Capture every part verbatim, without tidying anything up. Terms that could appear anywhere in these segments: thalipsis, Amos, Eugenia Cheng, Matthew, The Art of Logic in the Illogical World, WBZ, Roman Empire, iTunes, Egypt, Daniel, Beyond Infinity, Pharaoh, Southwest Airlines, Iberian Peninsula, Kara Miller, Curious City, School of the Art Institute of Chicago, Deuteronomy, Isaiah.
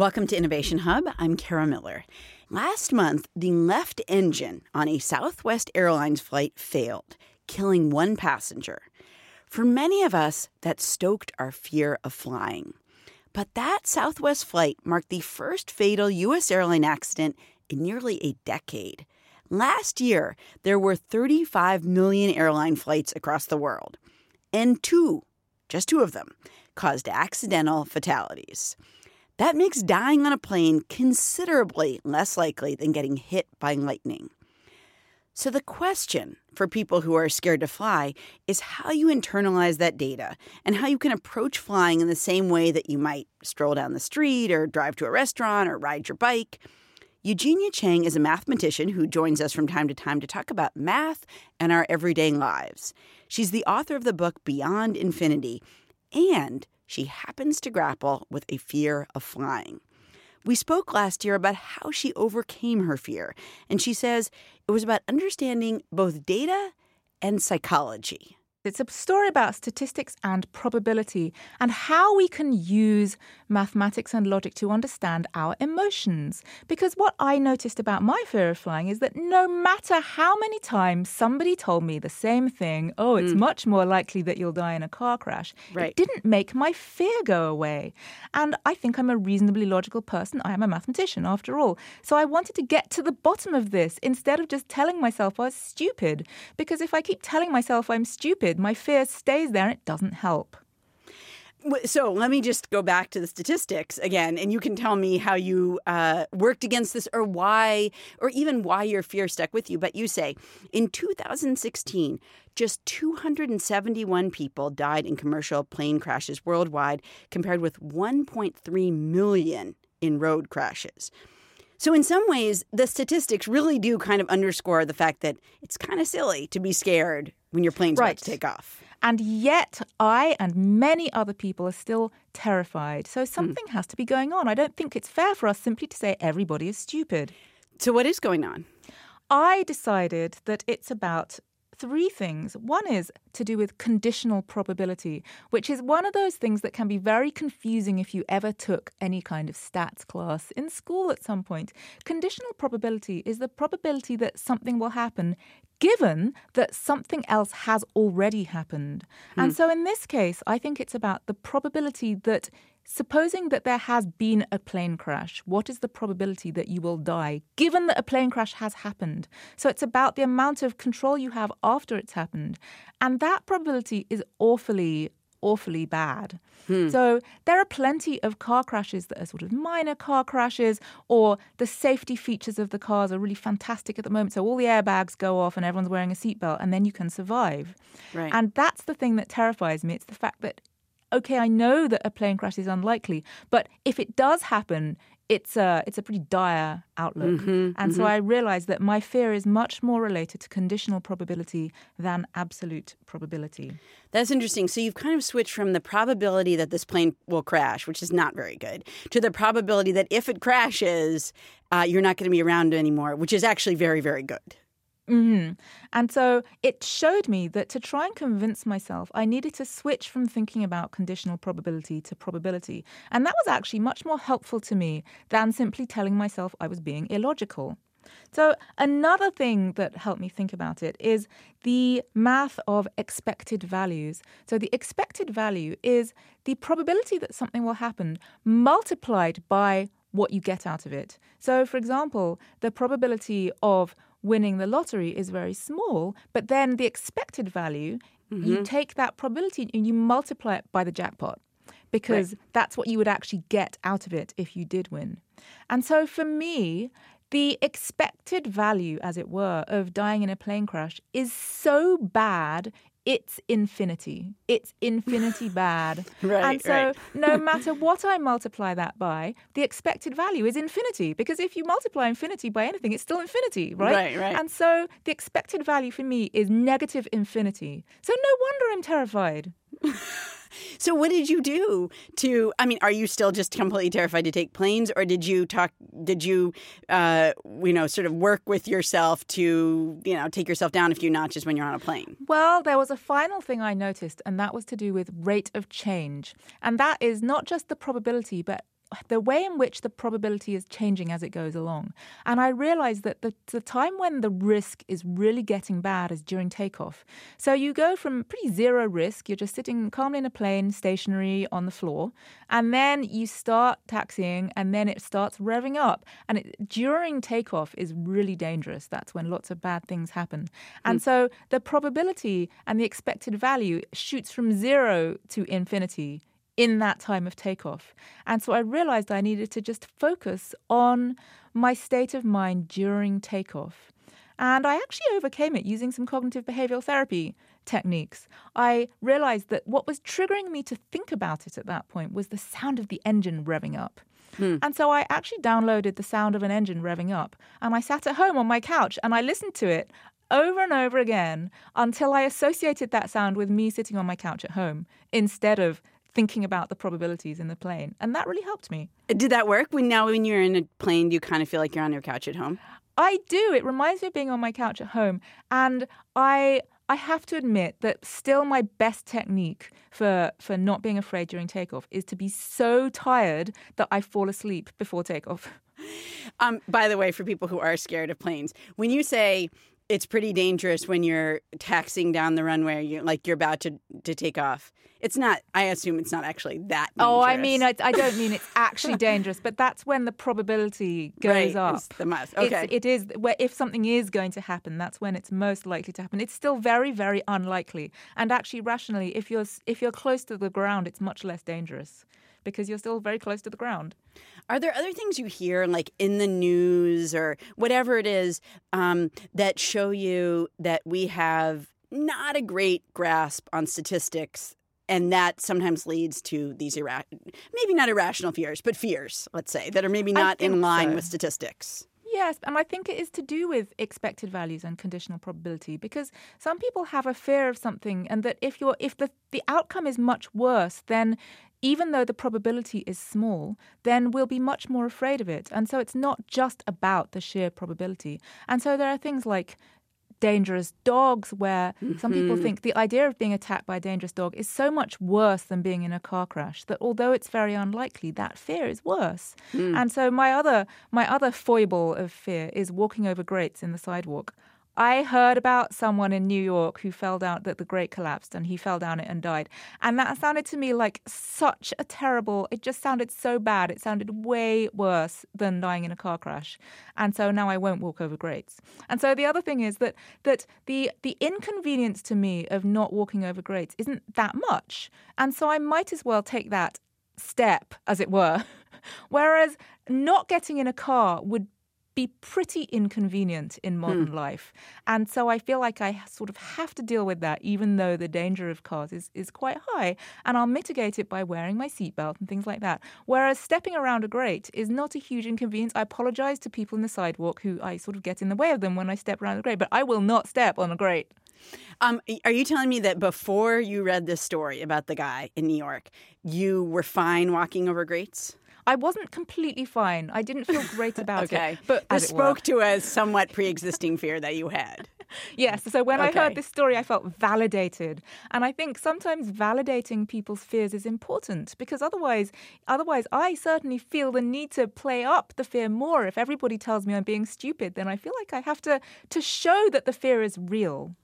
Welcome to Innovation Hub. I'm Kara Miller. Last month, the left engine on a Southwest Airlines flight failed, killing one passenger. For many of us, that stoked our fear of flying. But that Southwest flight marked the first fatal U S airline accident in nearly a decade. Last year, there were thirty-five million airline flights across the world, and two, just two of them, caused accidental fatalities. That makes dying on a plane considerably less likely than getting hit by lightning. So the question for people who are scared to fly is how you internalize that data and how you can approach flying in the same way that you might stroll down the street or drive to a restaurant or ride your bike. Eugenia Cheng is a mathematician who joins us from time to time to talk about math and our everyday lives. She's the author of the book Beyond Infinity, and she happens to grapple with a fear of flying. We spoke last year about how she overcame her fear, and she says it was about understanding both data and psychology. It's a story about statistics and probability and how we can use mathematics and logic to understand our emotions. Because what I noticed about my fear of flying is that no matter how many times somebody told me the same thing, oh, it's mm. much more likely that you'll die in a car crash, right. It didn't make my fear go away. And I think I'm a reasonably logical person. I am a mathematician, after all. So I wanted to get to the bottom of this instead of just telling myself I was stupid. Because if I keep telling myself I'm stupid, my fear stays there and it doesn't help. So let me just go back to the statistics again, and you can tell me how you uh, worked against this or why, or even why your fear stuck with you. But you say in two thousand sixteen, just two hundred seventy-one people died in commercial plane crashes worldwide, compared with one point three million in road crashes. So in some ways, the statistics really do kind of underscore the fact that it's kind of silly to be scared when your plane's right. about to take off. And yet I and many other people are still terrified. So something mm. has to be going on. I don't think it's fair for us simply to say everybody is stupid. So what is going on? I decided that it's about three things. One is to do with conditional probability, which is one of those things that can be very confusing if you ever took any kind of stats class in school at some point. Conditional probability is the probability that something will happen given that something else has already happened. Mm. And so in this case, I think it's about the probability that supposing that there has been a plane crash, what is the probability that you will die, given that a plane crash has happened? So it's about the amount of control you have after it's happened. And that probability is awfully, awfully bad. Hmm. So there are plenty of car crashes that are sort of minor car crashes, or the safety features of the cars are really fantastic at the moment. So all the airbags go off and everyone's wearing a seatbelt, and then you can survive. Right. And that's the thing that terrifies me. It's the fact that okay, I know that a plane crash is unlikely, but if it does happen, it's a, it's a pretty dire outlook. Mm-hmm, and mm-hmm. so I realized that my fear is much more related to conditional probability than absolute probability. That's interesting. So you've kind of switched from the probability that this plane will crash, which is not very good, to the probability that if it crashes, uh, you're not going to be around anymore, which is actually very, very good. Mm-hmm. And so it showed me that to try and convince myself, I needed to switch from thinking about conditional probability to probability. And that was actually much more helpful to me than simply telling myself I was being illogical. So another thing that helped me think about it is the math of expected values. So the expected value is the probability that something will happen multiplied by what you get out of it. So, for example, the probability of winning the lottery is very small, but then the expected value, mm-hmm. you take that probability and you multiply it by the jackpot, because right. that's what you would actually get out of it if you did win. And so for me, the expected value, as it were, of dying in a plane crash is so bad, it's infinity. It's infinity bad. right, and so right. no matter what I multiply that by, the expected value is infinity. Because if you multiply infinity by anything, it's still infinity, right? Right, right. And so the expected value for me is negative infinity. So no wonder I'm terrified. So what did you do to, I mean, are you still just completely terrified to take planes, or did you talk, did you, uh, you know, sort of work with yourself to, you know, take yourself down a few notches when you're on a plane? Well, there was a final thing I noticed, and that was to do with rate of change. And that is not just the probability, but the way in which the probability is changing as it goes along. And I realized that the, the time when the risk is really getting bad is during takeoff. So you go from pretty zero risk, you're just sitting calmly in a plane, stationary on the floor, and then you start taxiing, and then it starts revving up. And it, during takeoff is really dangerous. That's when lots of bad things happen. And mm. so the probability and the expected value shoots from zero to infinity in that time of takeoff. And so I realized I needed to just focus on my state of mind during takeoff. And I actually overcame it using some cognitive behavioral therapy techniques. I realized that what was triggering me to think about it at that point was the sound of the engine revving up. Hmm. And so I actually downloaded the sound of an engine revving up, and I sat at home on my couch and I listened to it over and over again until I associated that sound with me sitting on my couch at home instead of thinking about the probabilities in the plane. And that really helped me. Did that work? When now when you're in a plane, you kind of feel like you're on your couch at home? I do. It reminds me of being on my couch at home. And I I have to admit that still my best technique for, for not being afraid during takeoff is to be so tired that I fall asleep before takeoff. Um, by the way, for people who are scared of planes, when you say it's pretty dangerous when you're taxiing down the runway, you're, like you're about to, to take off. It's not, I assume it's not actually that dangerous. Oh, I mean, I, I don't mean it's actually dangerous, but that's when the probability goes right, up. It's the most, okay. It's, it is, where if something is going to happen, that's when it's most likely to happen. It's still very, very unlikely. And actually, rationally, if you're if you're close to the ground, it's much less dangerous because you're still very close to the ground. Are there other things you hear, like in the news or whatever it is, um, that show you that we have not a great grasp on statistics? And that sometimes leads to these, ira- maybe not irrational fears, but fears, let's say, that are maybe not in line so. with statistics. Yes, and I think it is to do with expected values and conditional probability, because some people have a fear of something, and that if you're if the, the outcome is much worse, then even though the probability is small, then we'll be much more afraid of it. And so it's not just about the sheer probability. And so there are things like dangerous dogs, where mm-hmm. some people think the idea of being attacked by a dangerous dog is so much worse than being in a car crash that although it's very unlikely, that fear is worse. Mm. And so my other my other foible of fear is walking over grates in the sidewalk. I heard about someone in New York who fell down, that the grate collapsed and he fell down it and died. And that sounded to me like such a terrible, it just sounded so bad. It sounded way worse than dying in a car crash. And so now I won't walk over grates. And so the other thing is that that the the inconvenience to me of not walking over grates isn't that much. And so I might as well take that step, as it were. Whereas not getting in a car would be pretty inconvenient in modern hmm. life. And so I feel like I sort of have to deal with that, even though the danger of cars is, is quite high. And I'll mitigate it by wearing my seatbelt and things like that. Whereas stepping around a grate is not a huge inconvenience. I apologize to people in the sidewalk who I sort of get in the way of them when I step around the grate, but I will not step on a grate. Um, are you telling me that before you read this story about the guy in New York, you were fine walking over grates? I wasn't completely fine. I didn't feel great about okay. it. But this spoke to a somewhat pre-existing fear that you had. Yes. So when okay. I heard this story, I felt validated. And I think sometimes validating people's fears is important because otherwise, otherwise I certainly feel the need to play up the fear more. If everybody tells me I'm being stupid, then I feel like I have to, to show that the fear is real.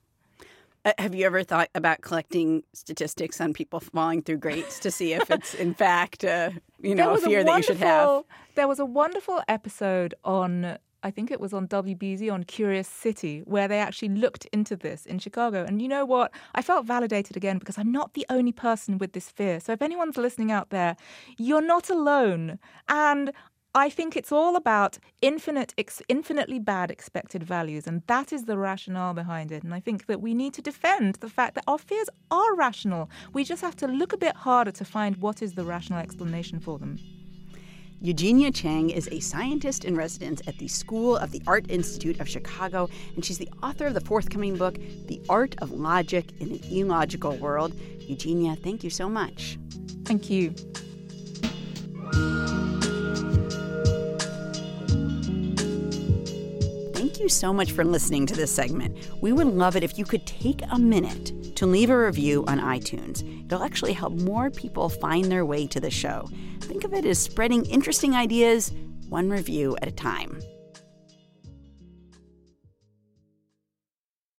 Have you ever thought about collecting statistics on people falling through grates to see if it's, in fact, uh, you know, a fear a that you should have? There was a wonderful episode on, I think it was on W B Z, on Curious City, where they actually looked into this in Chicago. And you know what? I felt validated again because I'm not the only person with this fear. So if anyone's listening out there, you're not alone. And I think it's all about infinite, ex- infinitely bad expected values, and that is the rationale behind it. And I think that we need to defend the fact that our fears are rational. We just have to look a bit harder to find what is the rational explanation for them. Eugenia Cheng is a scientist in residence at the School of the Art Institute of Chicago, and she's the author of the forthcoming book, The Art of Logic in the Illogical World. Eugenia, thank you so much. Thank you. Thank you so much for listening to this segment. We would love it if you could take a minute to leave a review on iTunes. It'll actually help more people find their way to the show. Think of it as spreading interesting ideas one review at a time.